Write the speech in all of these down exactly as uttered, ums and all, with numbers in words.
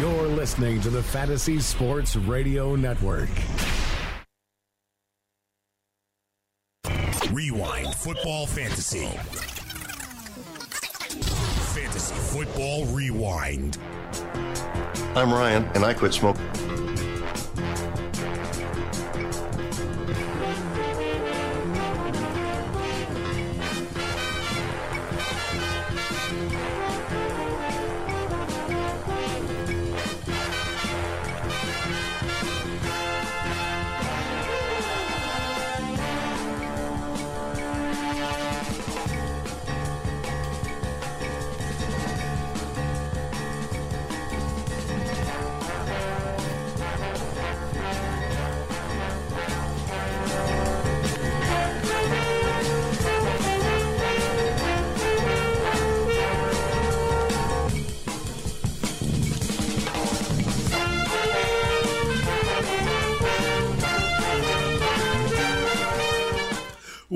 You're listening to the Fantasy Sports Radio Network. Rewind Football Fantasy. Fantasy Football Rewind. I'm Ryan, and I quit smoking.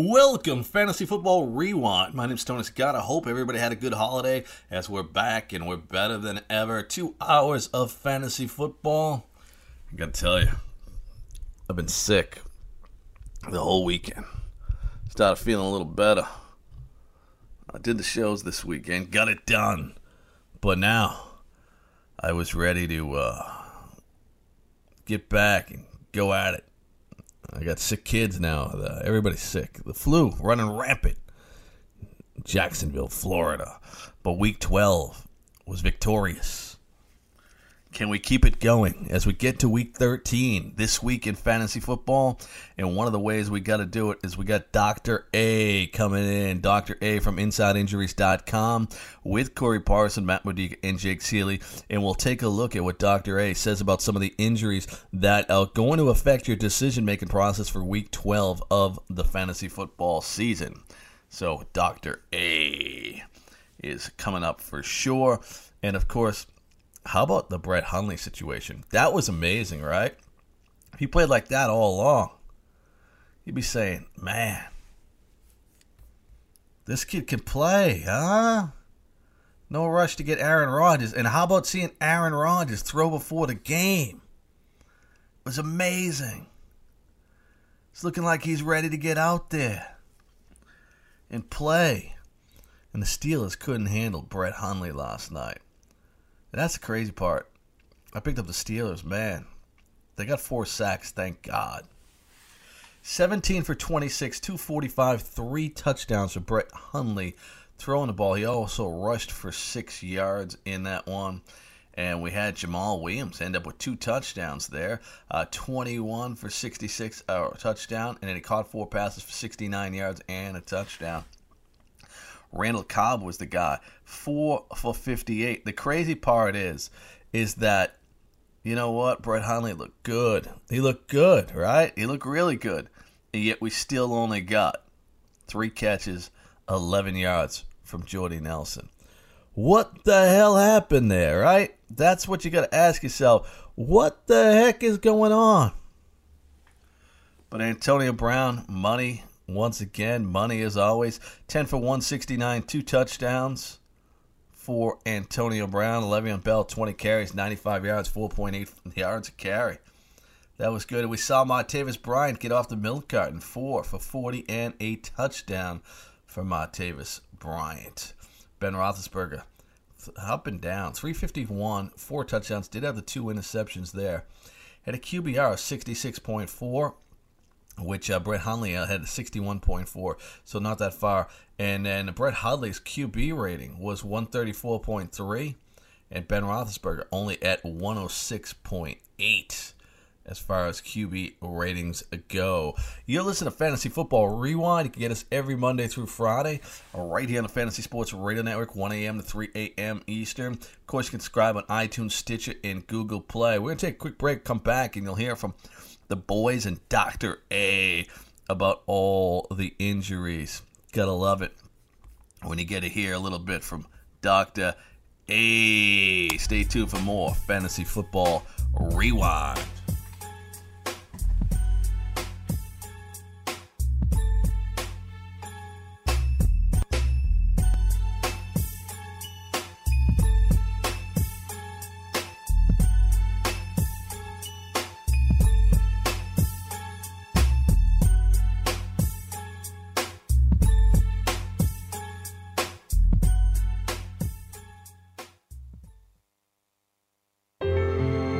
Welcome to Fantasy Football Rewind. My name's Tony Scott. I hope everybody had a good holiday as we're back and we're better than ever. Two hours of fantasy football. I gotta tell you, I've been sick the whole weekend. Started feeling a little better. I did the shows this weekend, got it done. But now, I was ready to uh, get back and go at it. I got sick kids now. The, everybody's sick. The flu running rampant. Jacksonville, Florida. But week twelve was victorious. Can we keep it going as we get to week thirteen this week in fantasy football? And one of the ways we got to do it is we got Doctor A coming in. Doctor A from inside injuries dot com with Corey Parson, Matt Modica, and Jake Seeley. And we'll take a look at what Doctor A says about some of the injuries that are going to affect your decision-making process for week twelve of the fantasy football season. So Doctor A is coming up for sure. And, of course, how about the Brett Hundley situation? That was amazing, right? If he played like that all along, you'd be saying, man, this kid can play, huh? No rush to get Aaron Rodgers. And how about seeing Aaron Rodgers throw before the game? It was amazing. It's looking like he's ready to get out there and play. And the Steelers couldn't handle Brett Hundley last night. That's the crazy part. I picked up the Steelers, man. They got four sacks, thank God. seventeen for twenty-six, two forty-five, three touchdowns for Brett Hundley throwing the ball. He also rushed for six yards in that one. And we had Jamal Williams end up with two touchdowns there. Uh, twenty-one for sixty-six, uh, touchdown. And then he caught four passes for sixty-nine yards and a touchdown. Randall Cobb was the guy, four for fifty-eight. The crazy part is, is that, you know what? Brett Hundley looked good. He looked good, right? He looked really good. And yet we still only got three catches, eleven yards from Jordy Nelson. What the hell happened there, right? That's what you got to ask yourself. What the heck is going on? But Antonio Brown, money. Once again, money as always. ten for one sixty-nine, two touchdowns for Antonio Brown. Le'Veon Bell, twenty carries, ninety-five yards, four point eight yards a carry. That was good. And we saw Martavis Bryant get off the milk carton, four for forty and a touchdown for Martavis Bryant. Ben Roethlisberger, up and down, three fifty-one, four touchdowns. Did have the two interceptions there. Had a Q B R of sixty-six point four. which uh, Brett Hundley had sixty-one point four, so not that far. And then Brett Hundley's Q B rating was one thirty-four point three, and Ben Roethlisberger only at one oh six point eight as far as Q B ratings go. You're listening to Fantasy Football Rewind. You can get us every Monday through Friday right here on the Fantasy Sports Radio Network, one a.m. to three a.m. Eastern. Of course, you can subscribe on iTunes, Stitcher, and Google Play. We're going to take a quick break, come back, and you'll hear from the boys and Doctor A about all the injuries. Gotta love it when you get to hear a little bit from Doctor A. Stay tuned for more Fantasy Football Rewind.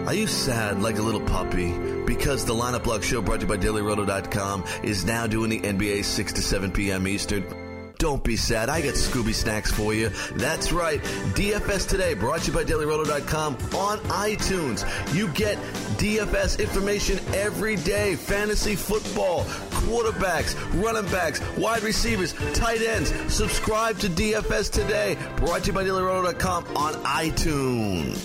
Are you sad like a little puppy? Because the Lineup Lock Show, brought to you by Daily Roto dot com, is now doing the N B A six to seven p.m. Eastern. Don't be sad. I got Scooby Snacks for you. That's right. D F S Today, brought to you by Daily Roto dot com on iTunes. You get D F S information every day. Fantasy football, quarterbacks, running backs, wide receivers, tight ends. Subscribe to D F S Today, brought to you by Daily Roto dot com on iTunes.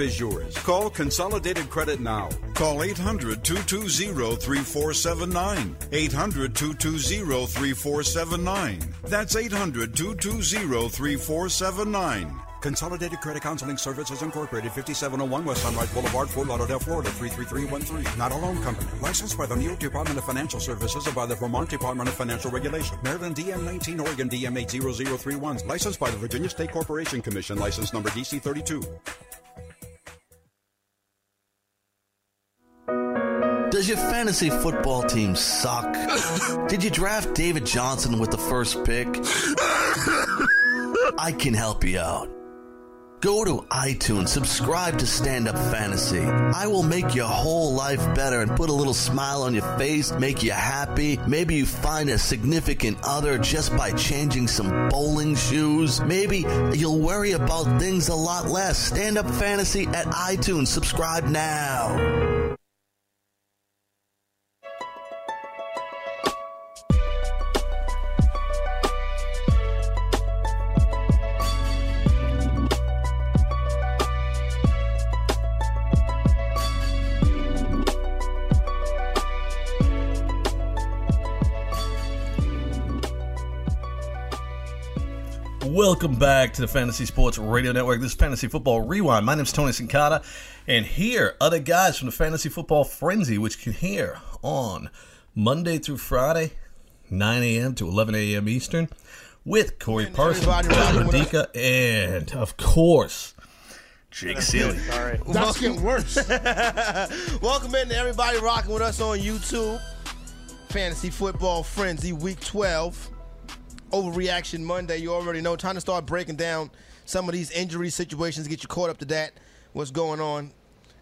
is yours. Call Consolidated Credit now. Call eight hundred, two two zero, three four seven nine. eight hundred, two two zero, three four seven nine. That's eight hundred, two two zero, three four seven nine. Consolidated Credit Counseling Services Incorporated, fifty-seven oh one West Sunrise Boulevard, Fort Lauderdale, Florida, three three three one three. Not a loan company. Licensed by the New York Department of Financial Services and by the Vermont Department of Financial Regulation. Maryland D M nineteen, Oregon D M eight zero zero three one. Licensed by the Virginia State Corporation Commission. License number D C thirty-two. Does your fantasy football team suck? Did you draft David Johnson with the first pick? I can help you out. Go to iTunes, subscribe to Stand Up Fantasy. I will make your whole life better and put a little smile on your face, make you happy. Maybe you find a significant other just by changing some bowling shoes. Maybe you'll worry about things a lot less. Stand Up Fantasy at iTunes. Subscribe now. Welcome back to the Fantasy Sports Radio Network. This is Fantasy Football Rewind. My name is Tony Sincotta, and here are the guys from the Fantasy Football Frenzy, which you can hear on Monday through Friday, nine a.m. to eleven a.m. Eastern, with Corey Parson, John Rodica, and, of course, Jake Seeley. Sorry. That's getting worse. Welcome in to everybody rocking with us on YouTube. Fantasy Football Frenzy, Week twelve. Overreaction Monday, you already know. Time to start breaking down some of these injury situations, get you caught up to that, what's going on.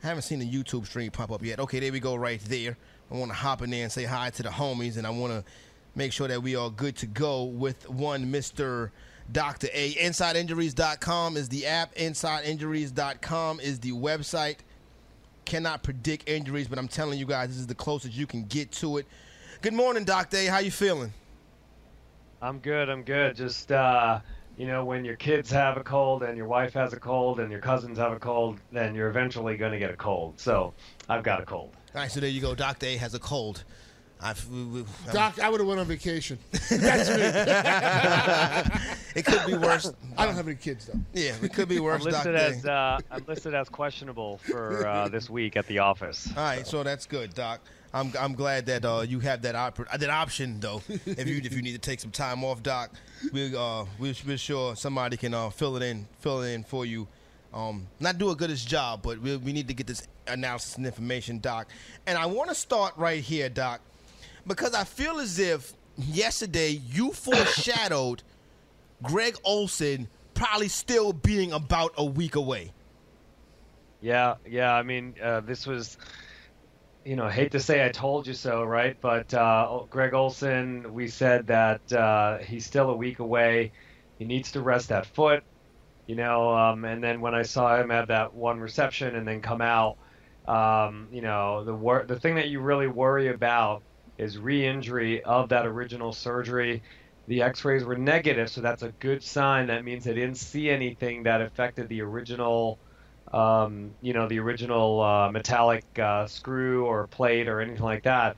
I haven't seen the YouTube stream pop up yet. Okay, there we go right there. I want to hop in there and say hi to the homies, and I want to make sure that we are good to go with one Mister Doctor A. Inside Injuries dot com is the app. Inside Injuries dot com is the website. Cannot predict injuries, but I'm telling you guys, this is the closest you can get to it. Good morning, Doctor A. How you feeling? I'm good, I'm good. Just, uh, you know, when your kids have a cold and your wife has a cold and your cousins have a cold, then you're eventually going to get a cold. So I've got a cold. All right, so there you go. Doctor A has a cold. I've, we, I've, Doc, I would have went on vacation. That's me. It could be worse. I don't have any kids, though. Yeah, it could be worse, I'm listed Doc as, uh I'm listed as questionable for uh, this week at the office. All right, so, so that's good, Doc. I'm I'm glad that uh, you have that op that option though. If you if you need to take some time off, Doc, we uh we we're sure somebody can uh, fill it in fill it in for you. Um, not do a good as job, but we we need to get this analysis and information, Doc. And I want to start right here, Doc, because I feel as if yesterday you foreshadowed Greg Olsen probably still being about a week away. Yeah, yeah. I mean, uh, this was. You know, hate to say I told you so, right? But uh, Greg Olsen, we said that uh, he's still a week away. He needs to rest that foot, you know. Um, and then when I saw him have that one reception and then come out, um, you know, the wor the thing that you really worry about is re-injury of that original surgery. The X-rays were negative, so that's a good sign. That means they didn't see anything that affected the original. Um, you know, the original uh, metallic uh, screw or plate or anything like that.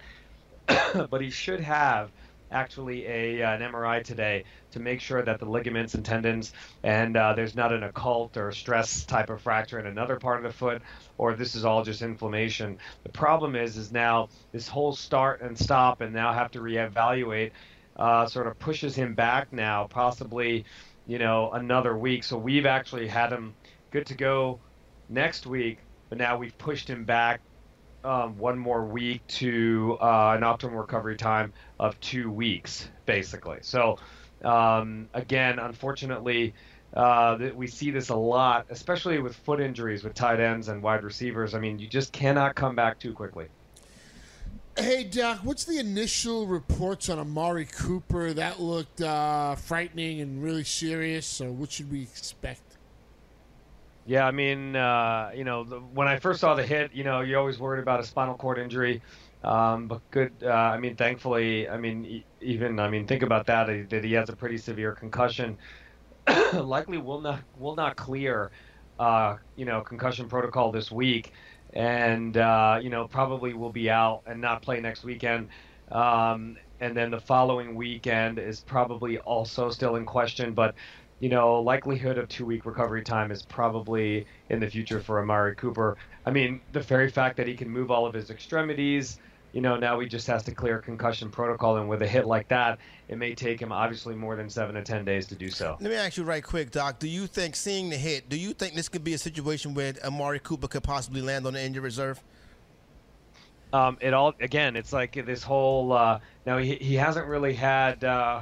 But he should have actually a, uh, an M R I today to make sure that the ligaments and tendons and uh, there's not an occult or stress type of fracture in another part of the foot, or this is all just inflammation. The problem is, is now this whole start and stop and now have to reevaluate uh, sort of pushes him back now, possibly, you know, another week. So we've actually had him good to go next week, but now we've pushed him back um, one more week to uh, an optimal recovery time of two weeks, basically. So, um, again, unfortunately, uh, th we see this a lot, especially with foot injuries with tight ends and wide receivers. I mean, you just cannot come back too quickly. Hey, Doc, what's the initial reports on Amari Cooper? That looked uh, frightening and really serious, so what should we expect? Yeah, I mean, uh, you know, the, when I first saw the hit, you know, you're always worried about a spinal cord injury. Um, but good, uh, I mean, thankfully, I mean, e even, I mean, think about that, that he has a pretty severe concussion. Likely will not, will not clear, uh, you know, concussion protocol this week. And, uh, you know, probably will be out and not play next weekend. Um, and then the following weekend is probably also still in question. But you know, likelihood of two-week recovery time is probably in the future for Amari Cooper. I mean, the very fact that he can move all of his extremities, you know, now he just has to clear concussion protocol, and with a hit like that, it may take him obviously more than seven to ten days to do so. Let me ask you right quick, Doc. Do you think, seeing the hit, do you think this could be a situation where Amari Cooper could possibly land on the injury reserve? Um, it all, again, it's like this whole, uh, now he, he hasn't really had uh,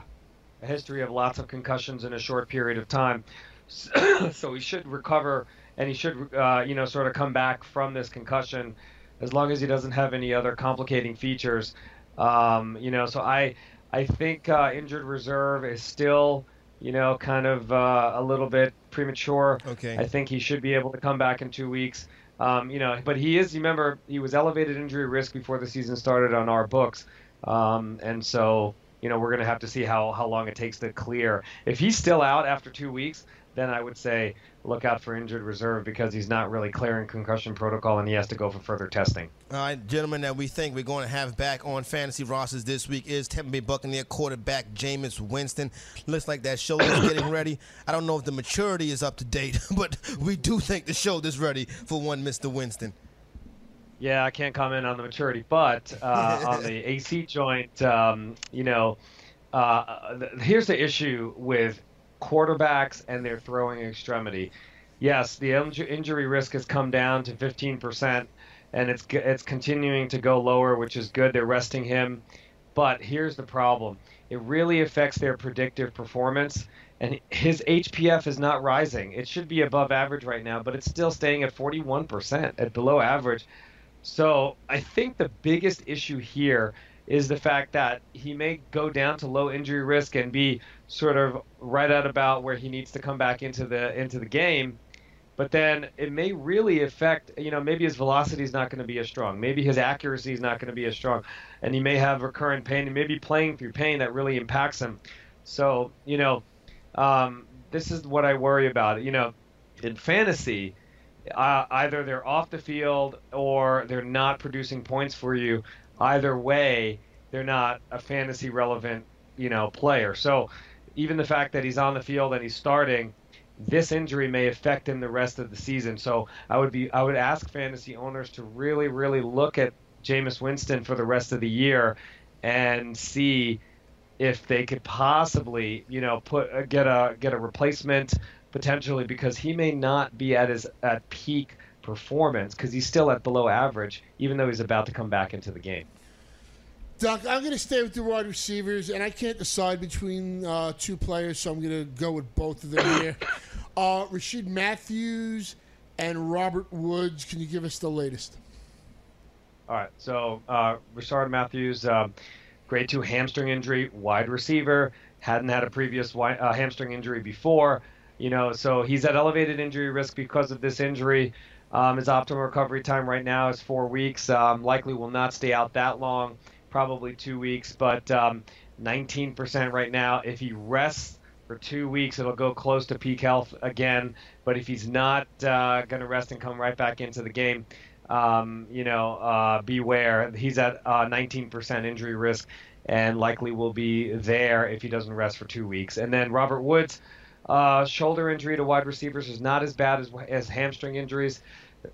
a history of lots of concussions in a short period of time. So he should recover, and he should, uh, you know, sort of come back from this concussion as long as he doesn't have any other complicating features. Um, you know, so I, I think uh, injured reserve is still, you know, kind of uh, a little bit premature. Okay. I think he should be able to come back in two weeks. Um, you know, but he is, you remember, he was elevated injury risk before the season started on our books. Um, and so, you know, we're going to have to see how, how long it takes to clear. If he's still out after two weeks, then I would say look out for injured reserve because he's not really clearing concussion protocol and he has to go for further testing. All right, gentlemen, that we think we're going to have back on fantasy rosters this week is Tampa Bay Buccaneer quarterback Jameis Winston. Looks like that shoulder's getting ready. I don't know if the maturity is up to date, but we do think the shoulder's ready for one Mister Winston. Yeah, I can't comment on the maturity, but uh, on the A C joint, um, you know, uh, th here's the issue with quarterbacks and their throwing extremity. Yes, the inj injury risk has come down to fifteen percent, and it's it's continuing to go lower, which is good. They're resting him, but here's the problem: it really affects their predictive performance. And his H P F is not rising. It should be above average right now, but it's still staying at forty-one percent, at below average. So I think the biggest issue here is the fact that he may go down to low injury risk and be sort of right at about where he needs to come back into the into the game. But then it may really affect, you know, maybe his velocity is not going to be as strong. Maybe his accuracy is not going to be as strong. And he may have recurrent pain. He may be playing through pain that really impacts him. So, you know, um, this is what I worry about. You know, in fantasy, Uh, either they're off the field or they're not producing points for you. Either way, they're not a fantasy relevant, you know, player. So even the fact that he's on the field and he's starting, this injury may affect him the rest of the season. So I would be I would ask fantasy owners to really, really look at Jameis Winston for the rest of the year and see if they could possibly, you know, put uh, get a get a replacement potentially, because he may not be at his at peak performance because he's still at below average, even though he's about to come back into the game. Doc, I'm going to stay with the wide receivers, and I can't decide between uh, two players, so I'm going to go with both of them here. Uh, Rashid Matthews and Robert Woods. Can you give us the latest? All right. So uh, Rashard Matthews, um, grade two hamstring injury, wide receiver, hadn't had a previous wi- uh, hamstring injury before. You know, so he's at elevated injury risk because of this injury. Um, his optimal recovery time right now is four weeks. Um, likely will not stay out that long, probably two weeks, but um, nineteen percent right now. If he rests for two weeks, it'll go close to peak health again. But if he's not uh, going to rest and come right back into the game, um, you know, uh, beware. He's at uh, nineteen percent injury risk and likely will be there if he doesn't rest for two weeks. And then Robert Woods. Uh, shoulder injury to wide receivers is not as bad as, as hamstring injuries.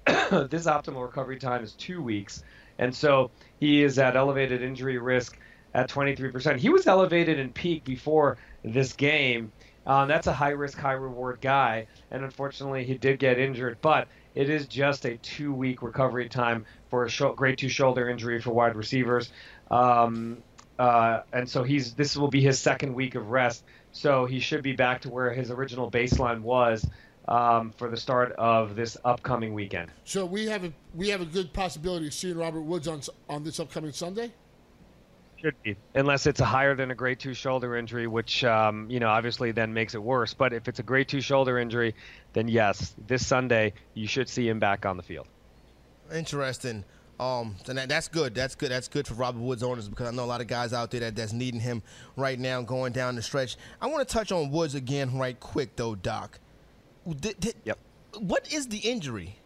This optimal recovery time is two weeks. And so he is at elevated injury risk at twenty-three percent. He was elevated in peak before this game. Um, that's a high-risk, high-reward guy. And unfortunately, he did get injured. But it is just a two-week recovery time for a sh- grade two shoulder injury for wide receivers. Um, uh, and so he's this will be his second week of rest. So he should be back to where his original baseline was um, for the start of this upcoming weekend. So we have a we have a good possibility of seeing Robert Woods on on this upcoming Sunday. Should be, unless it's a higher than a grade two shoulder injury, which um, you know obviously then makes it worse. But if it's a grade two shoulder injury, then yes, this Sunday you should see him back on the field. Interesting. Um, and that, that's good. That's good. That's good for Robert Woods owners, because I know a lot of guys out there that, that's needing him right now going down the stretch. I want to touch on Woods again right quick, though, Doc. Did, did, yep. What is the injury?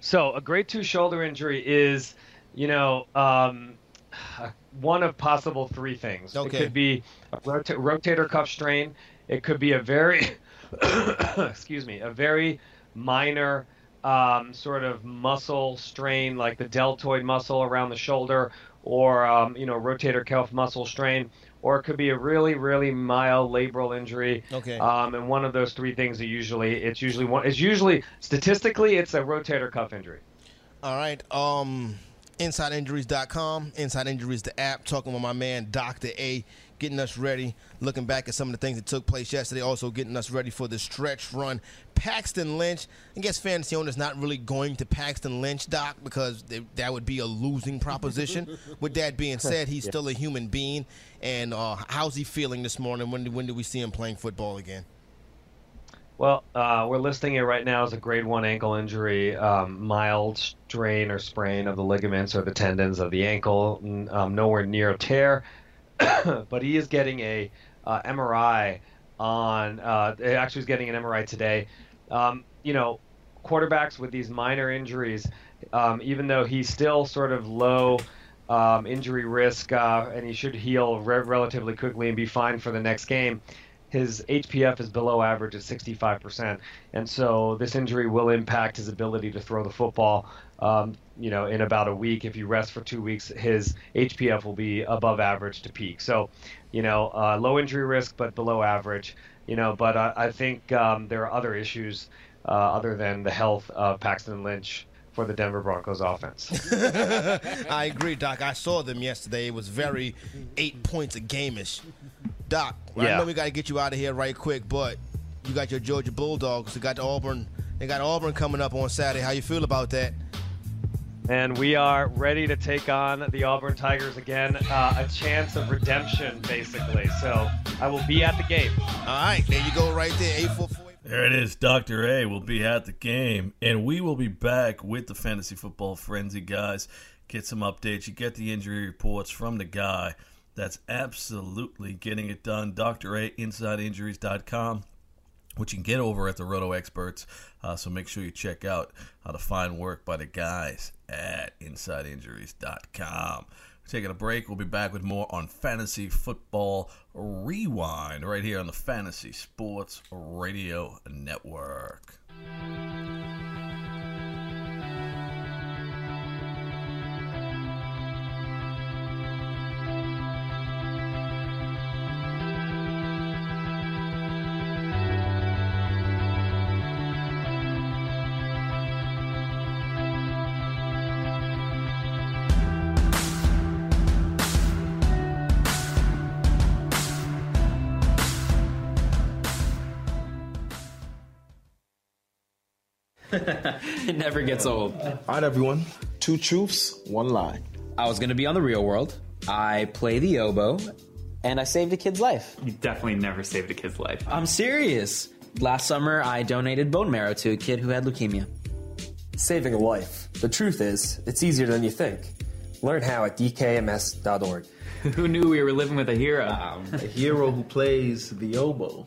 So a grade two shoulder injury is, you know, um, one of possible three things. Okay. It could be a rota- rotator cuff strain. It could be a very, excuse me, a very minor Um, sort of muscle strain, like the deltoid muscle around the shoulder, or um, you know, rotator cuff muscle strain, or it could be a really, really mild labral injury. Okay. Um, and one of those three things are usually it's usually one. It's usually statistically it's a rotator cuff injury. All right. Um, inside injuries dot com, Inside Injuries the app. Talking with my man Doctor A, getting us ready, looking back at some of the things that took place yesterday, also getting us ready for the stretch run. Paxton Lynch, I guess fantasy owners not really going to Paxton Lynch, Doc, because they, that would be a losing proposition. With that being said, he's yeah. still a human being. And uh, how's he feeling this morning? When, when do we see him playing football again? Well, uh, we're listing it right now as a grade one ankle injury, um, mild strain or sprain of the ligaments or the tendons of the ankle, um, nowhere near a tear. But he is getting a uh, M R I on uh, – actually is getting an M R I today. Um, you know, quarterbacks with these minor injuries, um, even though he's still sort of low um, injury risk uh, and he should heal re- relatively quickly and be fine for the next game, his H P F is below average at sixty-five percent. And so this injury will impact his ability to throw the football. Um, you know, in about a week, if you rest for two weeks, his H P F will be above average to peak. So, you know, uh, low injury risk, but below average, you know, but I, I think um, there are other issues uh, other than the health of Paxton Lynch for the Denver Broncos offense. I agree, Doc. I saw them yesterday. It was very eight points a game-ish. Doc, yeah. I know we got to get you out of here right quick, but you got your Georgia Bulldogs. You got the Auburn. They got Auburn coming up on Saturday. How you feel about that? And we are ready to take on the Auburn Tigers again. Uh, a chance of redemption, basically. So I will be at the game. All right. There you go right there. eight four four There it is. Doctor A will be at the game. And we will be back with the Fantasy Football Frenzy, guys. Get some updates. You get the injury reports from the guy that's absolutely getting it done. Doctor A, inside injuries dot com. Which you can get over at the Roto Experts. Uh, so make sure you check out uh, the fine work by the guys at inside injuries dot com. We're taking a break. We'll be back with more on Fantasy Football Rewind right here on the Fantasy Sports Radio Network. It never gets old. All right, everyone. Two truths, one lie. I was going to be on The Real World. I play the oboe. And I saved a kid's life. You definitely never saved a kid's life. I'm serious. Last summer, I donated bone marrow to a kid who had leukemia. Saving a life. The truth is, it's easier than you think. Learn how at d k m s dot org. Who knew we were living with a hero? Um, a hero who plays the oboe.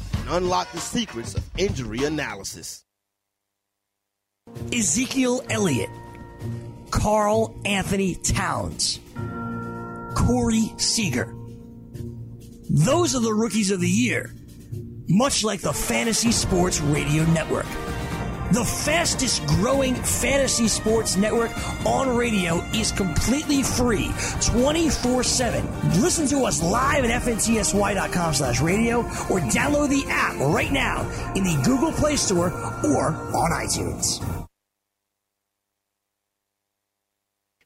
and unlock the secrets of injury analysis. Ezekiel Elliott, Carl Anthony Towns, Corey Seager. Those are the Rookies of the Year, much like the Fantasy Sports Radio Network. The fastest growing fantasy sports network on radio is completely free, twenty-four seven. Listen to us live at f n t s y dot com slash radio or download the app right now in the Google Play Store or on iTunes.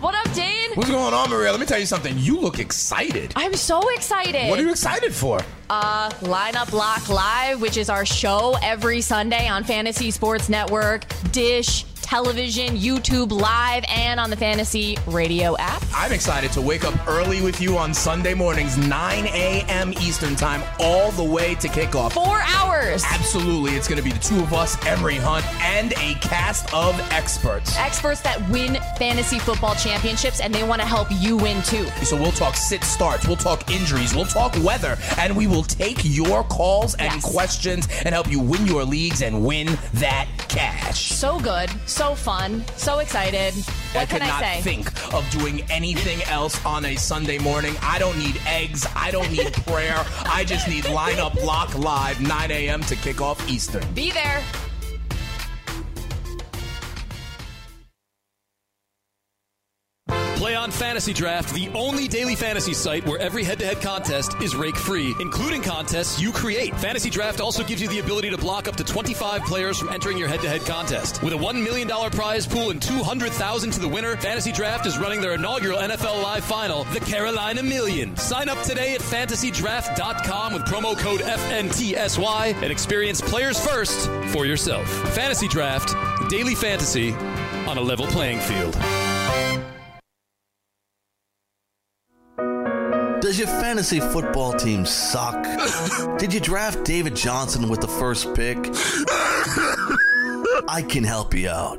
What up, Dane? What's going on, Maria? Let me tell you something. You look excited. I'm so excited. What are you excited for? Uh, Lineup Lock Live, which is our show every Sunday on Fantasy Sports Network, Dish, Television, YouTube Live, and on the Fantasy Radio app. I'm excited to wake up early with you on Sunday mornings, nine a.m. Eastern Time, all the way to kickoff. Four hours. Absolutely. It's going to be the two of us, Emery Hunt, and a cast of experts. Experts that win fantasy football championships, and they want to help you win, too. So we'll talk sit starts, we'll talk injuries, we'll talk weather, and we will take your calls and yes. questions and help you win your leagues and win that cash. So good. So fun. So excited. What I can I say? I cannot think of doing anything else on a Sunday morning. I don't need eggs. I don't need prayer. I just need Lineup Lock Live, nine a.m. to kick off Eastern. Be there. Play on Fantasy Draft, the only daily fantasy site where every head-to-head contest is rake-free, including contests you create. Fantasy Draft also gives you the ability to block up to twenty-five players from entering your head-to-head contest. With a one million dollars prize pool and two hundred thousand dollars to the winner, Fantasy Draft is running their inaugural N F L Live Final, the Carolina Million. Sign up today at fantasy draft dot com with promo code F N T S Y and experience players first for yourself. Fantasy Draft, daily fantasy on a level playing field. Does your fantasy football team suck? Did you draft David Johnson with the first pick? I can help you out.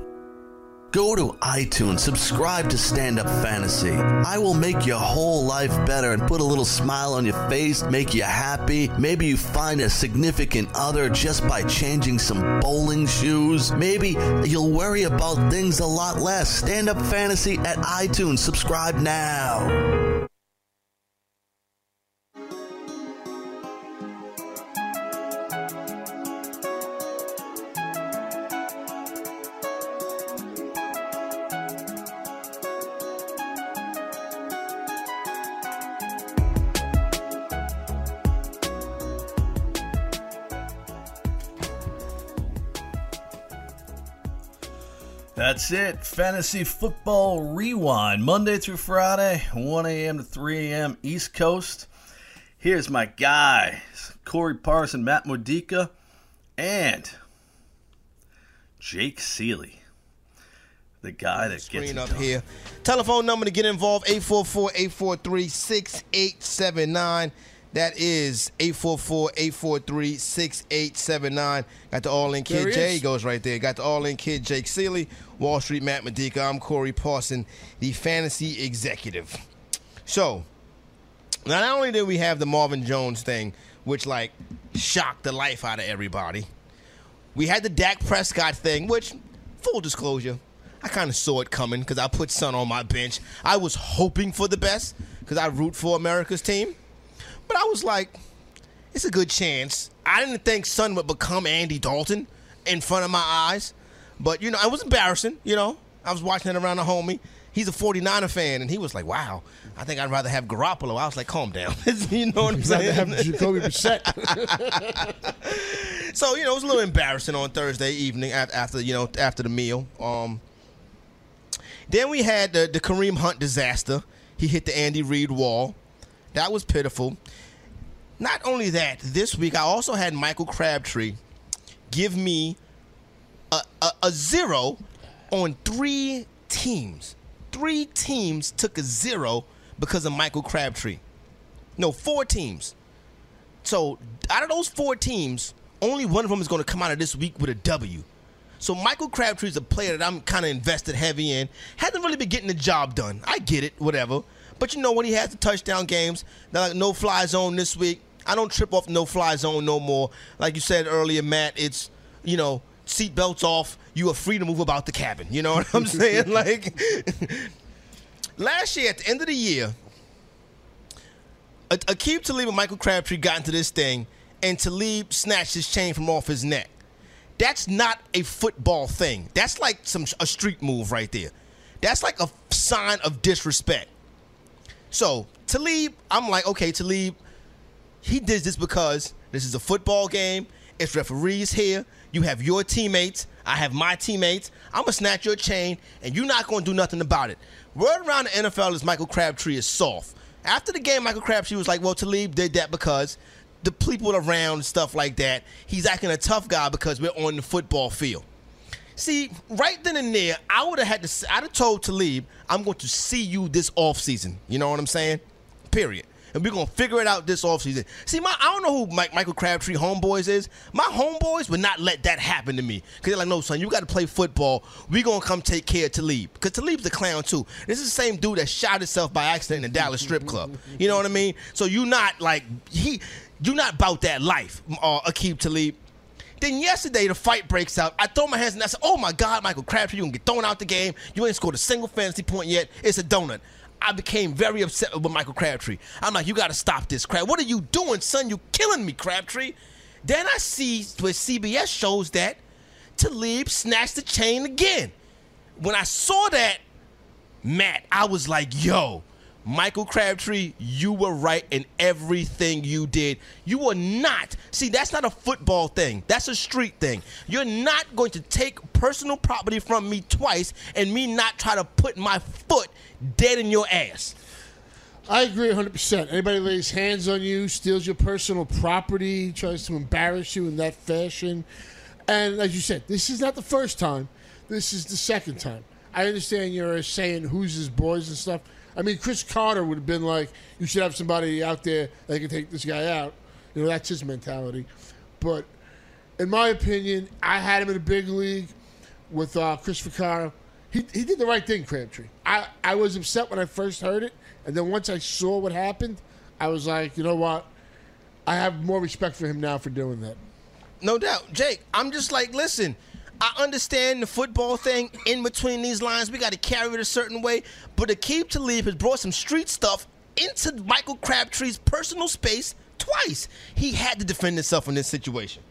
Go to iTunes, subscribe to Stand Up Fantasy. I will make your whole life better and put a little smile on your face, make you happy. Maybe you find a significant other just by changing some bowling shoes. Maybe you'll worry about things a lot less. Stand Up Fantasy at iTunes. Subscribe now. That's it. Fantasy Football Rewind, Monday through Friday, one a.m. to three a.m. East Coast. Here's my guys, Corey Parson, Matt Modica, and Jake Seeley, the guy that Screen gets it up done. Here. Telephone number to get involved, eight four four, eight four three, six eight seven nine. That is eight four four, eight four three, six eight seven nine. Got the all-in kid, there Jay is. Goes right there. Got the all-in kid, Jake Seeley, Wall Street, Matt Modica. I'm Corey Parson, the fantasy executive. So, not only did we have the Marvin Jones thing, which, like, shocked the life out of everybody, we had the Dak Prescott thing, which, full disclosure, I kind of saw it coming because I put Son on my bench. I was hoping for the best because I root for America's team. But I was like, it's a good chance. I didn't think Son would become Andy Dalton in front of my eyes. But, you know, it was embarrassing, you know. I was watching it around a homie. He's a 49er fan, and he was like, wow, I think I'd rather have Garoppolo. I was like, calm down. You know what I'm saying? I'd rather have Jacoby Brissett. So, you know, it was a little embarrassing on Thursday evening after, you know, after the meal. Um, then we had the, the Kareem Hunt disaster. He hit the Andy Reid wall. That was pitiful. Not only that, this week I also had Michael Crabtree give me a, a, a zero on three teams. Three teams took a zero because of Michael Crabtree. No, four teams. So out of those four teams, only one of them is going to come out of this week with a W. So Michael Crabtree is a player that I'm kind of invested heavy in. Hasn't really been getting the job done. I get it, whatever. But you know what? He has the touchdown games. Like no-fly zone this week. I don't trip off no-fly zone no more. Like you said earlier, Matt, it's, you know, seatbelts off. You are free to move about the cabin. You know what I'm saying? Like, last year, at the end of the year, Aqib Talib and Michael Crabtree got into this thing, and Talib snatched his chain from off his neck. That's not a football thing. That's like some a street move right there. That's like a sign of disrespect. So, Talib, I'm like, okay, Talib, he did this because this is a football game. It's referees here. You have your teammates. I have my teammates. I'm going to snatch your chain, and you're not going to do nothing about it. Word around the N F L is Michael Crabtree is soft. After the game, Michael Crabtree was like, well, Talib did that because the people around and stuff like that, he's acting a tough guy because we're on the football field. See, right then and there, I would have had to. I'd have told Talib, "I'm going to see you this offseason." You know what I'm saying? Period. And we're gonna figure it out this offseason. See, my I don't know who Mike, Michael Crabtree homeboys is. My homeboys would not let that happen to me because they're like, "No, son, you got to play football. We're gonna come take care of Talib because Talib's a clown too. This is the same dude that shot himself by accident in the Dallas strip club. You know what I mean? So you're not like he, you're not about that life, uh, Aqib Talib." Then yesterday, the fight breaks out. I throw my hands and I said, oh, my God, Michael Crabtree, you're going to get thrown out the game. You ain't scored a single fantasy point yet. It's a donut. I became very upset with Michael Crabtree. I'm like, you got to stop this, Crab. What are you doing, son? You killing me, Crabtree. Then I see where C B S shows that Talib snatched the chain again. When I saw that, Matt, I was like, yo, Michael Crabtree, you were right in everything you did. You were not. See, that's not a football thing. That's a street thing. You're not going to take personal property from me twice and me not try to put my foot dead in your ass. I agree one hundred percent. Anybody lays hands on you, steals your personal property, tries to embarrass you in that fashion. And as you said, this is not the first time. This is the second time. I understand you're saying who's his boys and stuff. I mean, Chris Carter would have been like, you should have somebody out there that can take this guy out. You know, that's his mentality. But in my opinion, I had him in a big league with uh, Chris Vaccaro. He he did the right thing, Crabtree. I, I was upset when I first heard it. And then once I saw what happened, I was like, you know what? I have more respect for him now for doing that. No doubt. Jake, I'm just like, listen, I understand the football thing in between these lines. We got to carry it a certain way. But Aqib Talib has brought some street stuff into Michael Crabtree's personal space twice. He had to defend himself in this situation.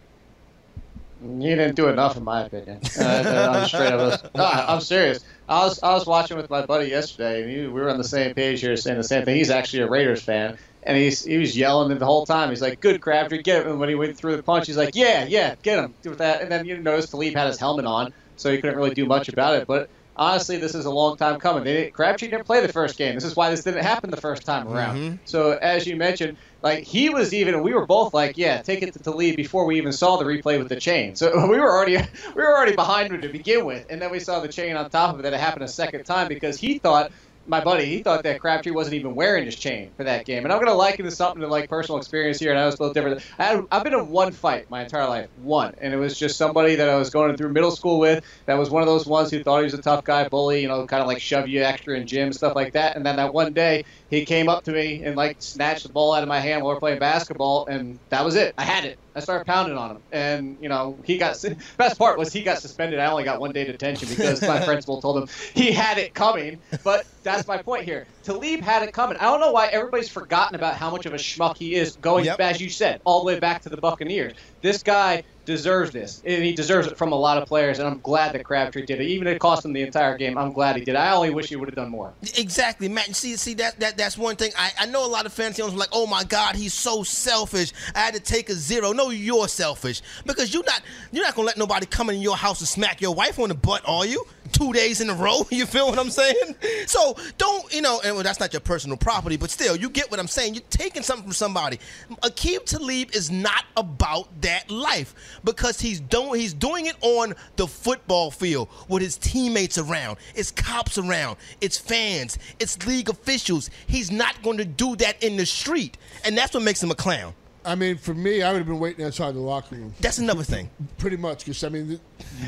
He didn't do enough, in my opinion. Uh, I'm, straight up, no, I'm serious. I was I was watching with my buddy yesterday, and he, we were on the same page here saying the same thing. He's actually a Raiders fan. And he's, he was yelling the whole time. He's like, good, Crabtree, get him. And when he went through the punch, he's like, yeah, yeah, get him. Do that. And then you notice Talib had his helmet on. so you couldn't really do much about it. But honestly, this is a long time coming. They didn't, Crabtree didn't play the first game. This is why this didn't happen the first time around. Mm-hmm. So as you mentioned, like he was even, we were both like, yeah, take it to Talib before we even saw the replay with the chain. So we were already we were already behind him to begin with, and then we saw the chain on top of it. That it happened a second time because he thought, my buddy, he thought that Crabtree wasn't even wearing his chain for that game. And I'm going to liken this something to like personal experience here, and I was a little different. I had, I've been in one fight my entire life, one, and it was just somebody that I was going through middle school with that was one of those ones who thought he was a tough guy, bully, you know, kind of like shove you extra in gym, stuff like that. And then that one day he came up to me and like snatched the ball out of my hand while we were playing basketball, and that was it. I had it. I started pounding on him, and you know, he got. Best part was he got suspended. I only got one day detention because my principal told him he had it coming. But that's my point here. Talib had it coming. I don't know why everybody's forgotten about how much of a schmuck he is. Going, yep. as you said, all the way back to the Buccaneers. This guy deserves this, and he deserves it from a lot of players, and I'm glad that Crabtree did it. Even if it cost him the entire game, I'm glad he did. I only wish he would have done more. Exactly, Matt. See, see that, that that's one thing. I, I know a lot of fantasy owners were like, oh, my God, he's so selfish. I had to take a zero. No, you're selfish because you're not, you're not going to let nobody come in your house and smack your wife on the butt, are you? Two days in a row. You feel what I'm saying? So don't, you know, and well, that's not your personal property, but still, you get what I'm saying. You're taking something from somebody. Aqib Talib is not about that life because he's doing he's doing it on the football field with his teammates around, it's cops around, it's fans, it's league officials. He's not going to do that in the street, and that's what makes him a clown. I mean, for me, I would have been waiting outside the locker room. That's another thing. Pretty much, because I mean,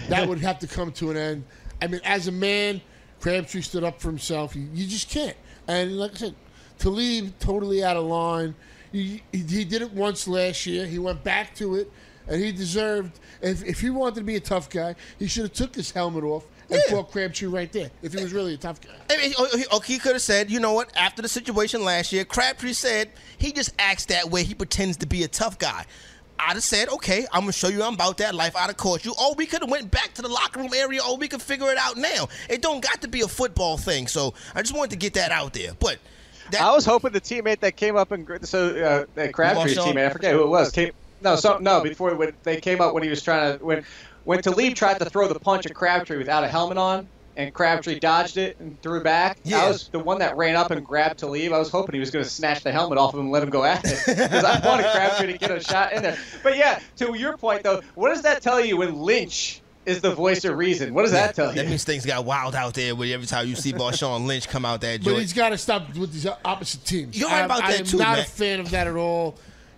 that would have to come to an end. I mean, as a man, Crabtree stood up for himself. You, you just can't. And like I said, Talib, totally out of line. He, he, he did it once last year. He went back to it, and he deserved. If, if he wanted to be a tough guy, he should have took his helmet off and yeah. fought Crabtree right there if he was really a tough guy. I mean, he, he, he could have said, you know what, after the situation last year, Crabtree said he just acts that way. He pretends to be a tough guy. I'd have said, okay, I'm going to show you I'm about that life. I'd have caught you. Oh, we could have went back to the locker room area. Oh, we could figure it out now. It don't got to be a football thing. So I just wanted to get that out there. But that- I was hoping the teammate that came up and so uh, that Crabtree's teammate, I forget who it was. Came, no, so, no, before when they came up when he was trying to when when Talib tried to throw the punch at Crabtree without a helmet on. And Crabtree dodged it and threw back. Yeah. I was the one that ran up and grabbed Talib. I was hoping he was going to snatch the helmet off of him and let him go at it. Because I wanted Crabtree to get a shot in there. But, yeah, to your point, though, what does that tell you when Lynch is the voice of reason? What does yeah, that tell you? That means things got wild out there with every time you see Marshawn Lynch come out that joint. But he's got to stop with these opposite teams. You're right about I, that, I too, I am not Matt. a fan of that at all.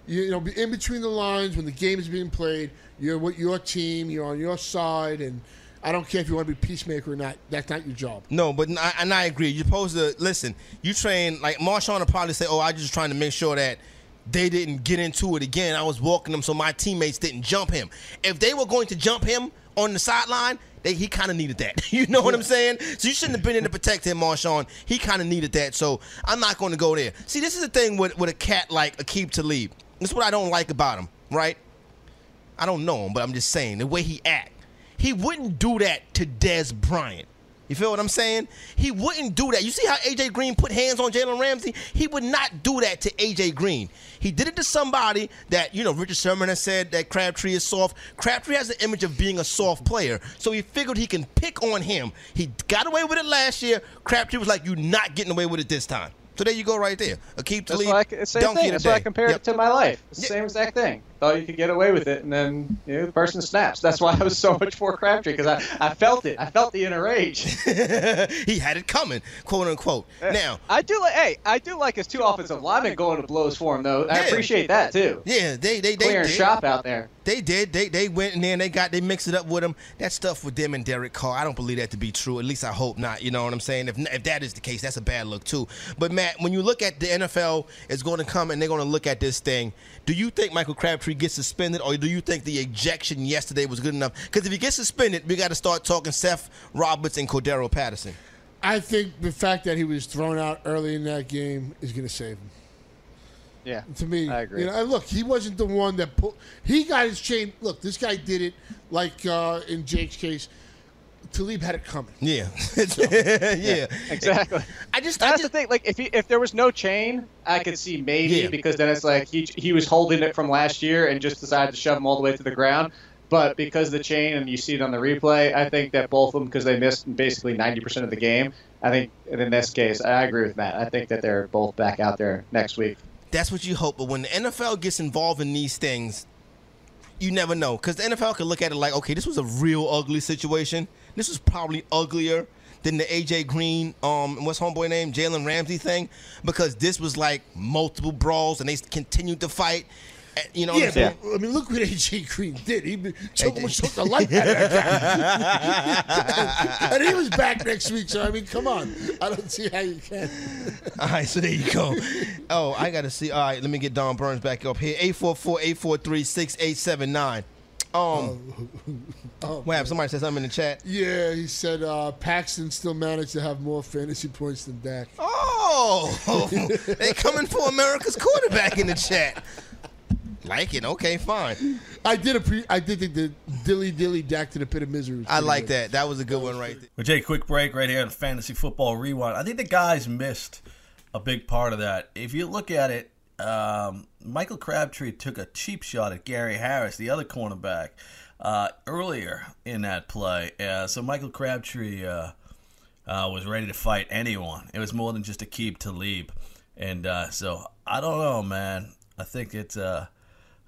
You know, in between the lines, when the game is being played, you're with your team, you're on your side, and – I don't care if you want to be peacemaker or not. That's not your job. No, but I, and I agree. You're supposed to, listen, you train, like Marshawn will probably say, oh, I just trying to make sure that they didn't get into it again. I was walking them so my teammates didn't jump him. If they were going to jump him on the sideline, they, he kind of needed that. You know what I'm saying? So you shouldn't have been in to protect him, Marshawn. He kind of needed that, so I'm not going to go there. See, this is the thing with, with a cat like Aqib Talib. This is what I don't like about him, right? I don't know him, but I'm just saying, the way he acts. He wouldn't do that to Des Bryant. You feel what I'm saying? He wouldn't do that. You see how A J Green put hands on Jalen Ramsey? He would not do that to A J Green. He did it to somebody that, you know, Richard Sherman has said that Crabtree is soft. Crabtree has the image of being a soft player, so he figured he can pick on him. He got away with it last year. Crabtree was like, you're not getting away with it this time. So there you go right there. Aqib Talib. That's why I, I compared yep. it to my life. It's the same exact thing. Thought you could get away with it, and then you know, the person snaps. That's why I was so much for Crabtree, because I, I felt it. I felt the inner rage. He had it coming, quote unquote. Yeah. Now I do like. Hey, I do like his two offensive linemen going to blows for him, though. I yeah. appreciate that too. Yeah, they they they clearing they, shop out there. They did. They they went in there and they got they mixed it up with them. That stuff with them and Derek Carr, I don't believe that to be true. At least I hope not. You know what I'm saying? If if that is the case, that's a bad look too. But Matt, when you look at the N F L, it's going to come and they're going to look at this thing. Do you think Michael Crabtree gets suspended, or do you think the ejection yesterday was good enough? Because if he gets suspended, we got to start talking Seth Roberts and Cordero Patterson. I think the fact that he was thrown out early in that game is going to save him. Yeah, to me, I agree. You know, look, he wasn't the one that pulled. He got his chain. Look, this guy did it. Like uh, in Jake's case, Talib had it coming. Yeah, so, yeah. yeah, exactly. I just that's I just, the thing. Like, if he, if there was no chain, I could see maybe yeah. because then it's like he he was holding it from last year and just decided to shove him all the way to the ground. But because of the chain, and you see it on the replay, I think that both of them, because they missed basically ninety percent of the game, I think in this case, I agree with Matt. I think that they're both back out there next week. That's what you hope. But when the N F L gets involved in these things, you never know. Because the N F L can look at it like, okay, this was a real ugly situation. This was probably uglier than the A J Green, um, what's homeboy name, Jalen Ramsey thing, because this was like multiple brawls and they continued to fight. You know, yeah, but, yeah. I mean, look what A J Green did. He took the life out of that guy. And he was back next week, so, I mean, come on. I don't see how you can. All right, so there you go. Oh, I got to see. All right, let me get Don Burns back up here. eight four four, eight four three, six eight seven nine. Um, oh, what happened? Somebody said something in the chat. Yeah, he said uh, Paxton still managed to have more fantasy points than Dak. Oh! They coming for America's quarterback in the chat. Like it, okay, fine. I did a pre- I did the, the dilly dilly Dak to the pit of misery. I like that. That was a good one right there. We'll take a quick break right here on Fantasy Football Rewind. I think the guys missed a big part of that. If you look at it, um, Michael Crabtree took a cheap shot at Gary Harris, the other cornerback, uh, earlier in that play. Uh, so Michael Crabtree uh, uh, was ready to fight anyone. It was more than just a keep to leave. And uh, so I don't know, man. I think it's... Uh,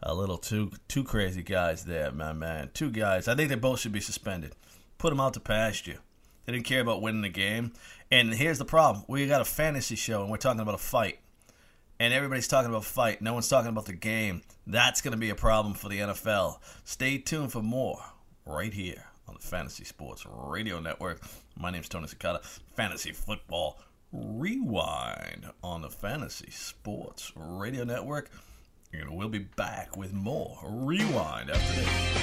A little too too crazy guys there, my man. Two guys. I think they both should be suspended. Put them out to pasture. They didn't care about winning the game. And here's the problem. We got a fantasy show, and we're talking about a fight. And everybody's talking about fight. No one's talking about the game. That's going to be a problem for the N F L. Stay tuned for more right here on the Fantasy Sports Radio Network. My name's Tony Cicada. Fantasy Football Rewind on the Fantasy Sports Radio Network. And we'll be back with more Rewind after this.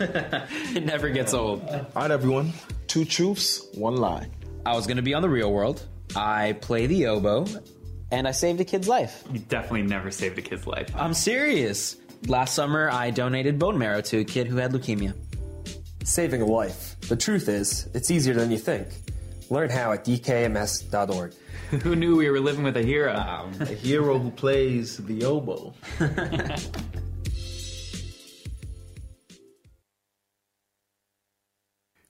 It never gets old. All right, everyone. Two truths, one lie. I was going to be on The Real World. I play the oboe. And I saved a kid's life. You definitely never saved a kid's life. I'm serious. Last summer, I donated bone marrow to a kid who had leukemia. Saving a life. The truth is, it's easier than you think. Learn how at d k m s dot org. Who knew we were living with a hero? Um, a hero who plays the oboe.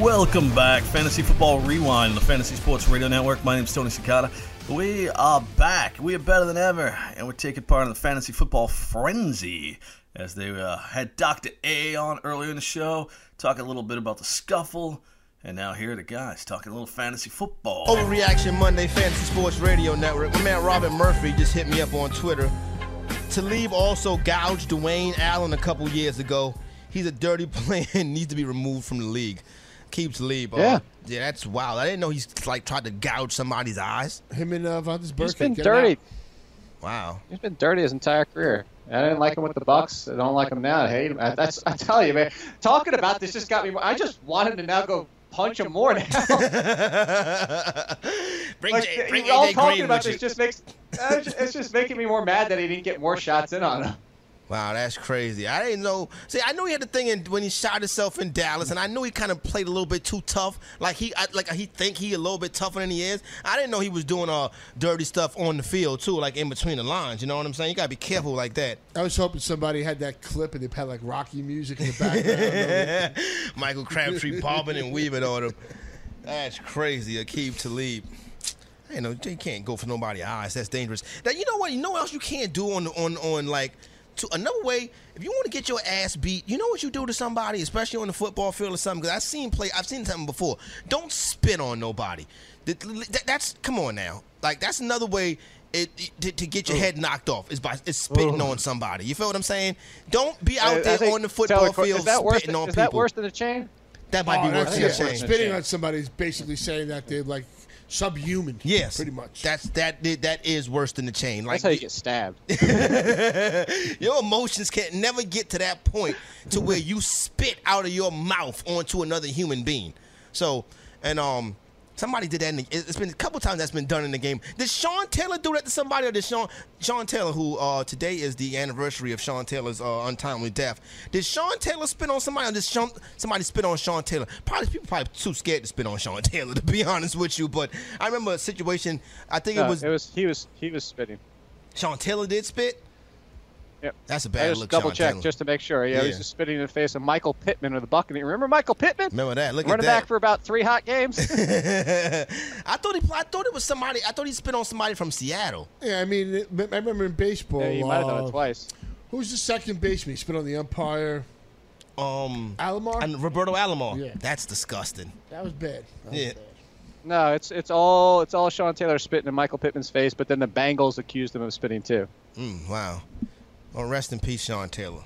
Welcome back, Fantasy Football Rewind on the Fantasy Sports Radio Network. My name is Tony Cicada. We are back. We are better than ever, and we're taking part in the Fantasy Football Frenzy, as they uh, had Doctor A on earlier in the show, talking a little bit about the scuffle, and now here are the guys talking a little fantasy football. Overreaction Monday, Fantasy Sports Radio Network. My man Robert Murphy just hit me up on Twitter. Talib also gouged Dwayne Allen a couple years ago. He's a dirty player and needs to be removed from the league. Keeps Lee, bro. Yeah. Yeah, that's wild. I didn't know he's like tried to gouge somebody's eyes. Him and uh, Vontaze Burfict. He's been dirty. Wow. He's been dirty his entire career. I didn't like him with the Bucks. I don't like him now. I hate him. I, that's, I tell you, man. Talking about this just got me. I just wanted to now go punch him more now. bring like, Jay, bring all talking about this you. just makes uh, it's just making me more mad that he didn't get more shots in on him. Wow, that's crazy. I didn't know. See, I knew he had the thing in, when he shot himself in Dallas, and I knew he kind of played a little bit too tough. Like he, I, like he think he a little bit tougher than he is. I didn't know he was doing all uh, dirty stuff on the field too, like in between the lines. You know what I'm saying? You gotta be careful like that. I was hoping somebody had that clip and they had like Rocky music in the background. Michael Crabtree bobbing and weaving on him. That's crazy, Aqib Talib. I know you can't go for nobody's eyes. That's dangerous. Now you know what? You know what else you can't do on on on like. To another way, if you want to get your ass beat, you know what you do to somebody, especially on the football field or something. Because I've seen play, I've seen something before. Don't spit on nobody. That, that, that's come on now. Like that's another way it, to, to get your Ooh. head knocked off is by is spitting Ooh. on somebody. You feel what I'm saying? Don't be out I, there I think, on the football Taylor, field spitting on people. Is that worse than a chain? That might oh, be worse than a chain. Spitting on somebody is basically saying that they're like. Subhuman. Yes. Pretty much. That's that. That is worse than the chain. Like, that's how you get stabbed. Your emotions can't never get to that point to where you spit out of your mouth onto another human being. So, and um, somebody did that. In the, it's been a couple times that's been done in the game. Did Sean Taylor do that to somebody? Or did Sean Sean Taylor, who uh, today is the anniversary of Sean Taylor's uh, untimely death, did Sean Taylor spit on somebody? Or did Sean, somebody spit on Sean Taylor? Probably people probably too scared to spit on Sean Taylor, to be honest with you. But I remember a situation. I think no, it, was, it was he was he was spitting. Sean Taylor did spit. Yep. That's a bad I just look. Double Sean check Taylor. Just to make sure. Yeah, yeah, he's just spitting in the face of Michael Pittman of the Buccaneers. Remember Michael Pittman? Remember that? Look Running at that. Running back for about three hot games. I thought he. I thought it was somebody. I thought he spit on somebody from Seattle. Yeah, I mean, I remember in baseball. Yeah, you might have uh, done it twice. Who's the second baseman? He spit on the umpire. Um, Alomar and Roberto Alomar. Yeah, that's disgusting. That was bad. That was yeah. Bad. No, it's it's all it's all Sean Taylor spitting in Michael Pittman's face, but then the Bengals accused him of spitting too. Mm, wow. Oh, rest in peace, Sean Taylor.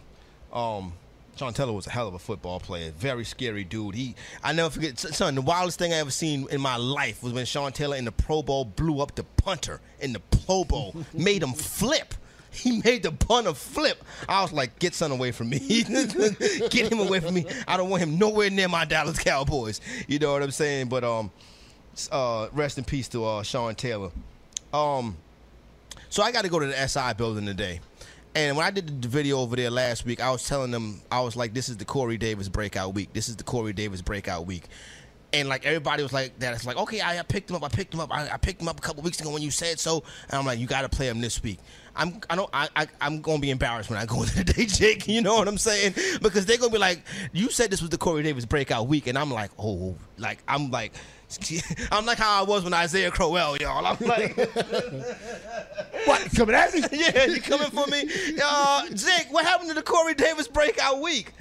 Um, Sean Taylor was a hell of a football player. Very scary dude. He, I never forget, son, the wildest thing I ever seen in my life was when Sean Taylor in the Pro Bowl blew up the punter in the Pro Bowl, made him flip. He made the punter flip. I was like, get son away from me. Get him away from me. I don't want him nowhere near my Dallas Cowboys. You know what I'm saying? But um, uh, rest in peace to uh, Sean Taylor. Um, so I got to go to the S I building today. And when I did the video over there last week, I was telling them, I was like, this is the Corey Davis breakout week. This is the Corey Davis breakout week. And like everybody was like that. It's like, okay, I, I picked him up. I picked him up. I, I picked him up a couple weeks ago when you said so. And I'm like, you got to play him this week. I'm I don't I, I I'm gonna be embarrassed when I go into the day, Jake. You know what I'm saying? Because they're gonna be like, you said this was the Corey Davis breakout week, and I'm like, oh, like I'm like, I'm like how I was when Isaiah Crowell, y'all. I'm like, what, coming at me? Yeah, you coming for me, uh, Jake? What happened to the Corey Davis breakout week?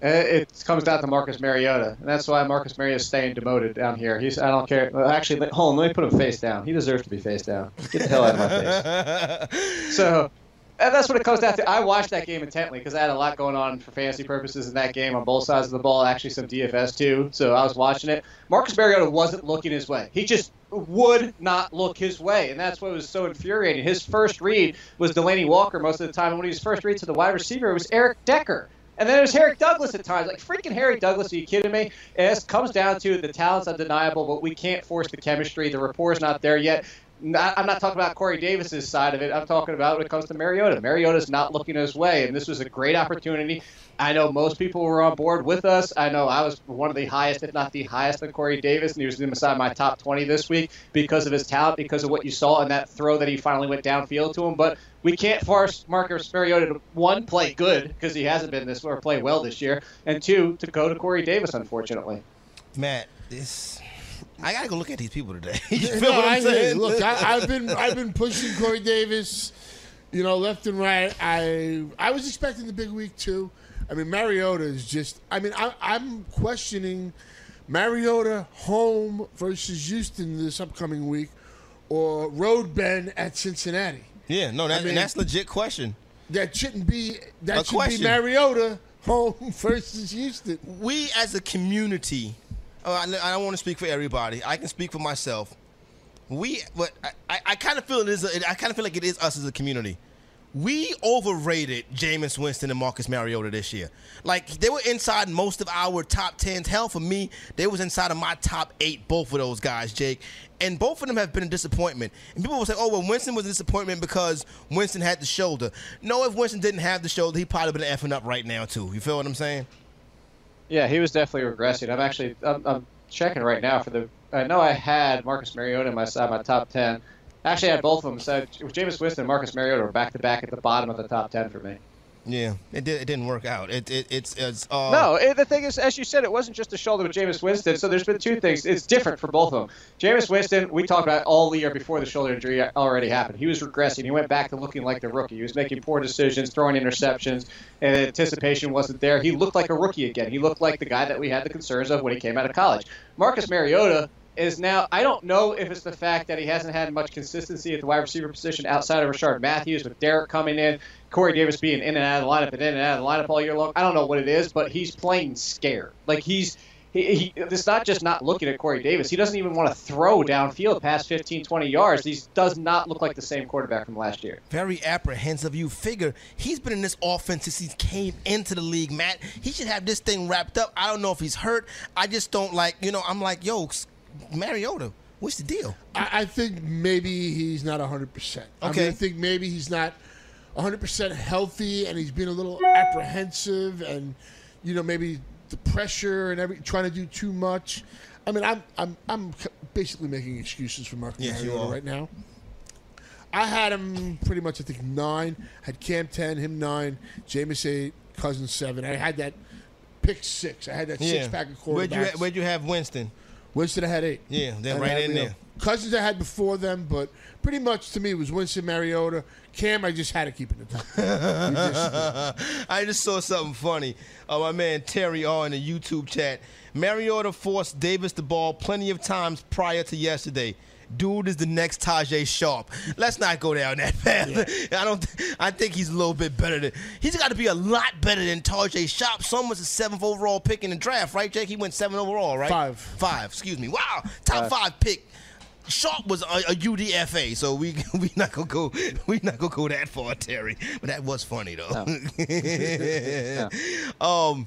It comes down to Marcus Mariota, and that's why Marcus Mariota is staying demoted down here. He's, I don't care. Well, actually, hold on. Let me put him face down. He deserves to be face down. Get the hell out of my face. So, and that's what it comes down to. I watched that game intently because I had a lot going on for fantasy purposes in that game on both sides of the ball, actually some D F S too, so I was watching it. Marcus Mariota wasn't looking his way. He just would not look his way, and that's what was so infuriating. His first read was Delaney Walker most of the time, and when he was first read to the wide receiver, it was Eric Decker. And then there's Harry Douglas at times. Like, freaking Harry Douglas, are you kidding me? It comes down to the talent's undeniable, but we can't force the chemistry. The rapport's not there yet. Not, I'm not talking about Corey Davis's side of it. I'm talking about when it comes to Mariota. Mariota's not looking his way, and this was a great opportunity. I know most people were on board with us. I know I was one of the highest, if not the highest, on Corey Davis, and he was inside my top twenty this week because of his talent, because of what you saw in that throw that he finally went downfield to him. But we can't force Marcus Mariota to, one, play good, because he hasn't been this or play well this year, and two, to go to Corey Davis, unfortunately. Matt, this... I gotta go look at these people today. You feel no, what I'm I saying? Look, I, I've been I've been pushing Corey Davis, you know, left and right. I I was expecting the big week too. I mean, Mariota is just. I mean, I, I'm questioning Mariota home versus Houston this upcoming week, or road bend at Cincinnati. Yeah, no, that, I mean, that's a legit question. That shouldn't be. That a should question. be Mariota home versus Houston. We as a community. I don't want to speak for everybody. I can speak for myself. We, but I, I kind of feel it is. A, I kind of feel like it is us as a community. We overrated Jameis Winston and Marcus Mariota this year. Like, they were inside most of our top tens. Hell, for me, they was inside of my top eight, both of those guys, Jake. And both of them have been a disappointment. And people will say, oh, well, Winston was a disappointment because Winston had the shoulder. No, if Winston didn't have the shoulder, he'd probably been effing up right now, too. You feel what I'm saying? Yeah, he was definitely regressing. I'm actually I'm, I'm checking right now for the. I know I had Marcus Mariota in my side, my top ten. Actually, I had both of them. So Jameis Winston and Marcus Mariota were back to back at the bottom of the top ten for me. Yeah, it did. It didn't work out. It it it's, it's uh... no. It, the thing is, as you said, it wasn't just a shoulder with Jameis Winston. So there's been two things. It's different for both of them. Jameis Winston, we talked about all the year before the shoulder injury already happened. He was regressing. He went back to looking like the rookie. He was making poor decisions, throwing interceptions, and anticipation wasn't there. He looked like a rookie again. He looked like the guy that we had the concerns of when he came out of college. Marcus Mariota is now, I don't know if it's the fact that he hasn't had much consistency at the wide receiver position outside of Rashard Matthews, with Derek coming in, Corey Davis being in and out of the lineup and in and out of the lineup all year long. I don't know what it is, but he's playing scared. Like, he's he, he, it's not just not looking at Corey Davis. He doesn't even want to throw downfield past fifteen, twenty yards. He does not look like the same quarterback from last year. Very apprehensive. You figure he's been in this offense since he came into the league, Matt. He should have this thing wrapped up. I don't know if he's hurt. I just don't like, you know, I'm like, yo, Mariota, what's the deal? I, I think maybe he's not one hundred percent. Okay. I, mean, I think maybe he's not one hundred percent healthy, and he's being a little apprehensive, and, you know, maybe the pressure and every, trying to do too much. I mean, I'm I'm I'm basically making excuses for Marcus yes, Mariota right now. I had him pretty much, I think, nine. I had Cam ten, him nine, Jameis eight, Cousins seven. I had that pick six. I had that yeah. six-pack of quarterbacks. Where'd you, ha- where'd you have Winston? Winston, I had eight. Yeah, they're right in there. Cousins I had before them, but pretty much to me it was Winston, Mariota. Cam, I just had to keep it in the top. I just saw something funny. Uh, my man Terry R in the YouTube chat. Mariota forced Davis the ball plenty of times prior to yesterday. Dude is the next Tajay Sharp. Let's not go down that path. Yeah. I don't. Th- I think he's a little bit better than. He's got to be a lot better than Tajay Sharp. Someone's a seventh overall pick in the draft, right, Jake? He went seven overall, right? Five. Five. Excuse me. Wow. Top uh, five pick. Sharp was a, a U D F A, so we we not gonna go we not gonna go that far, Terry. But that was funny though. No. No. Um.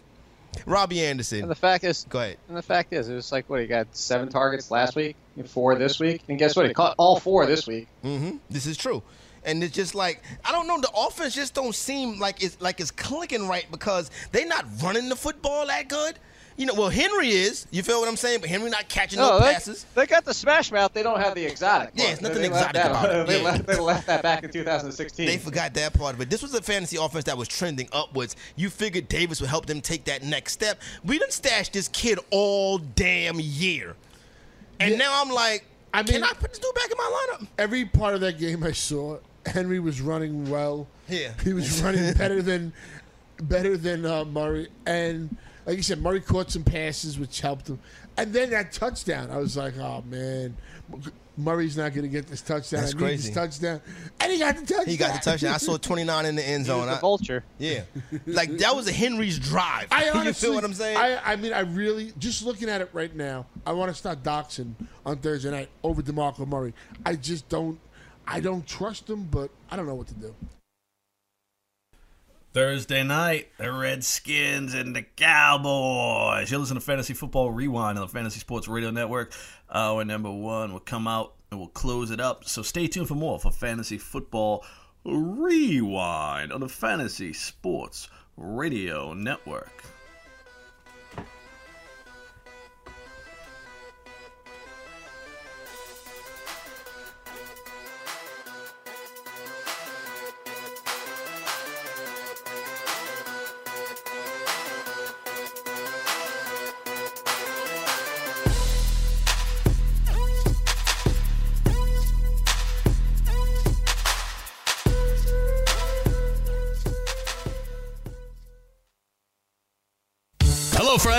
Robbie Anderson. And the fact is, go ahead. And the fact is, it was like, what, he got seven targets last week and four this week. And guess what? He caught all four this week. Mm-hmm. This is true. And it's just like, I don't know, the offense just don't seem like it's, like it's clicking right because they're not running the football that good. You know, well, Henry is. You feel what I'm saying? But Henry not catching no, no they, passes. They got the smash mouth. They don't have the exotic. Yeah, it's nothing exotic that, about it. They, yeah. left, they left that back in two thousand sixteen. They forgot that part of it. This was a fantasy offense that was trending upwards. You figured Davis would help them take that next step. We done stashed this kid all damn year. And yeah. now I'm like, I mean, can I put this dude back in my lineup? Every part of that game I saw, Henry was running well. Yeah. He was running better than better than uh, Murray. And like you said, Murray caught some passes, which helped him. And then that touchdown, I was like, oh, man, Murray's not going to get this touchdown. That's I crazy. This touchdown. And he got the touchdown. He got the touchdown. I saw twenty-nine in the end zone. He was the vulture. I, yeah. Like, that was a Henry's drive. I honestly, you feel what I'm saying? I, I mean, I really, just looking at it right now, I want to start doxing on Thursday night over DeMarco Murray. I just don't, I don't trust him, but I don't know what to do. Thursday night, the Redskins and the Cowboys. You're listening to Fantasy Football Rewind on the Fantasy Sports Radio Network. Our number one will come out and we'll close it up. So stay tuned for more for Fantasy Football Rewind on the Fantasy Sports Radio Network.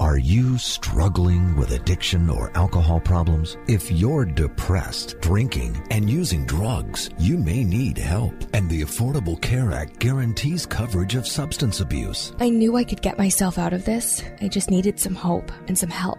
Are you struggling with addiction or alcohol problems? If you're depressed, drinking, and using drugs, you may need help. And the Affordable Care Act guarantees coverage of substance abuse. I knew I could get myself out of this. I just needed some hope and some help.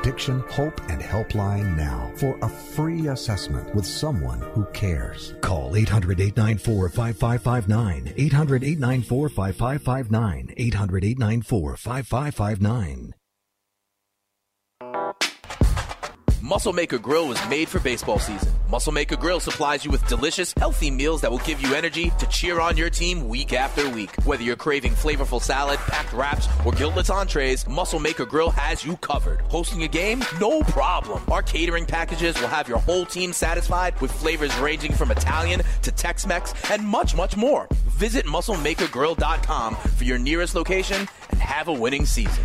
Addiction Hope and Helpline now for a free assessment with someone who cares. Call eight hundred, eight nine four, five five five nine, eight hundred, eight nine four, five five five nine, eight hundred, eight nine four, five five five nine. Muscle Maker Grill was made for baseball season. Muscle Maker Grill supplies you with delicious, healthy meals that will give you energy to cheer on your team week after week. Whether you're craving flavorful salad, packed wraps, or guiltless entrees, Muscle Maker Grill has you covered. Hosting a game? No problem. Our catering packages will have your whole team satisfied with flavors ranging from Italian to Tex-Mex and much, much more. Visit muscle maker grill dot com for your nearest location and have a winning season.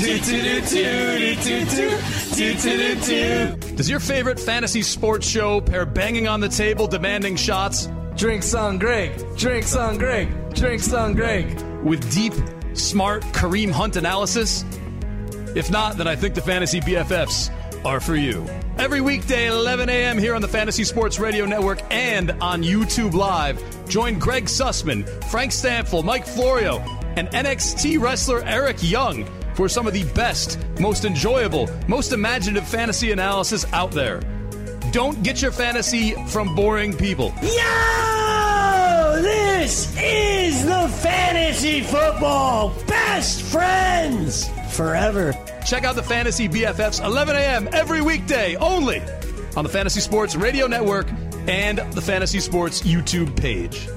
Does your favorite fantasy sports show pair banging on the table demanding shots? Drinks on Greg, drinks on Greg, drinks on Greg. With deep, smart Kareem Hunt analysis? If not, then I think the Fantasy B F Fs are for you. Every weekday, eleven a.m. here on the Fantasy Sports Radio Network and on YouTube Live. Join Greg Sussman, Frank Stanfield, Mike Florio, and N X T wrestler Eric Young for some of the best, most enjoyable, most imaginative fantasy analysis out there. Don't get your fantasy from boring people. Yo! This This is the Fantasy Football Best Friends Forever. Check out the Fantasy B F Fs eleven a.m. every weekday only on the Fantasy Sports Radio Network and the Fantasy Sports YouTube page.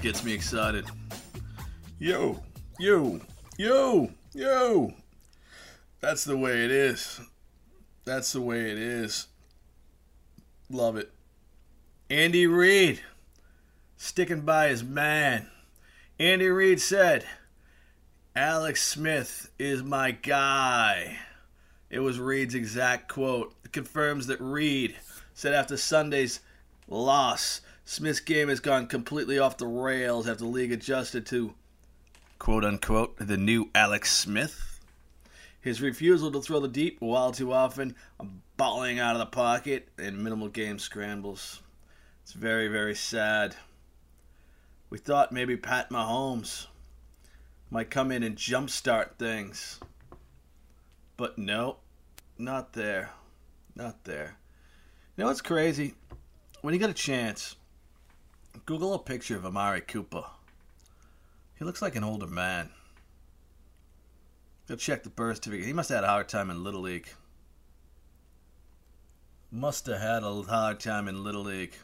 Gets me excited. Yo, yo, yo, yo. That's the way it is. That's the way it is. Love it. Andy Reid sticking by his man. Andy Reid said, "Alex Smith is my guy." It was Reid's exact quote. It confirms that Reid said after Sunday's loss, Smith's game has gone completely off the rails after the league adjusted to, quote-unquote, the new Alex Smith. His refusal to throw the deep while too often, balling out of the pocket, and minimal game scrambles. It's very, very sad. We thought maybe Pat Mahomes might come in and jumpstart things. But no, not there. Not there. You know what's crazy? When you get a chance, Google a picture of Amari Cooper. He looks like an older man. Go check the birth certificate. He must have had a hard time in Little League. Must have had a hard time in Little League.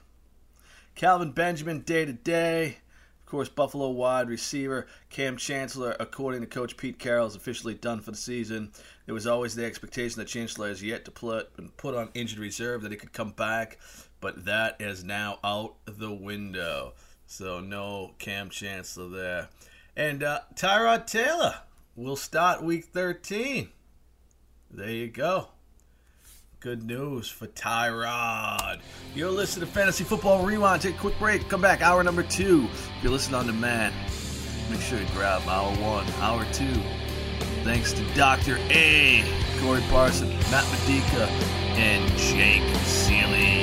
Calvin Benjamin, day-to-day. Of course, Buffalo wide receiver Cam Chancellor, according to Coach Pete Carroll, is officially done for the season. There was always the expectation that Chancellor has yet to put, put on injured reserve, that he could come back. But that is now out the window. So no Cam Chancellor there. And uh, Tyrod Taylor will start week thirteen. There you go. Good news for Tyrod. You're listening to Fantasy Football Rewind. Take a quick break. Come back. Hour number two. If you're listening on demand, make sure you grab hour one, hour two. Thanks to Doctor A, Corey Parson, Matt Medica, and Jake Seeley.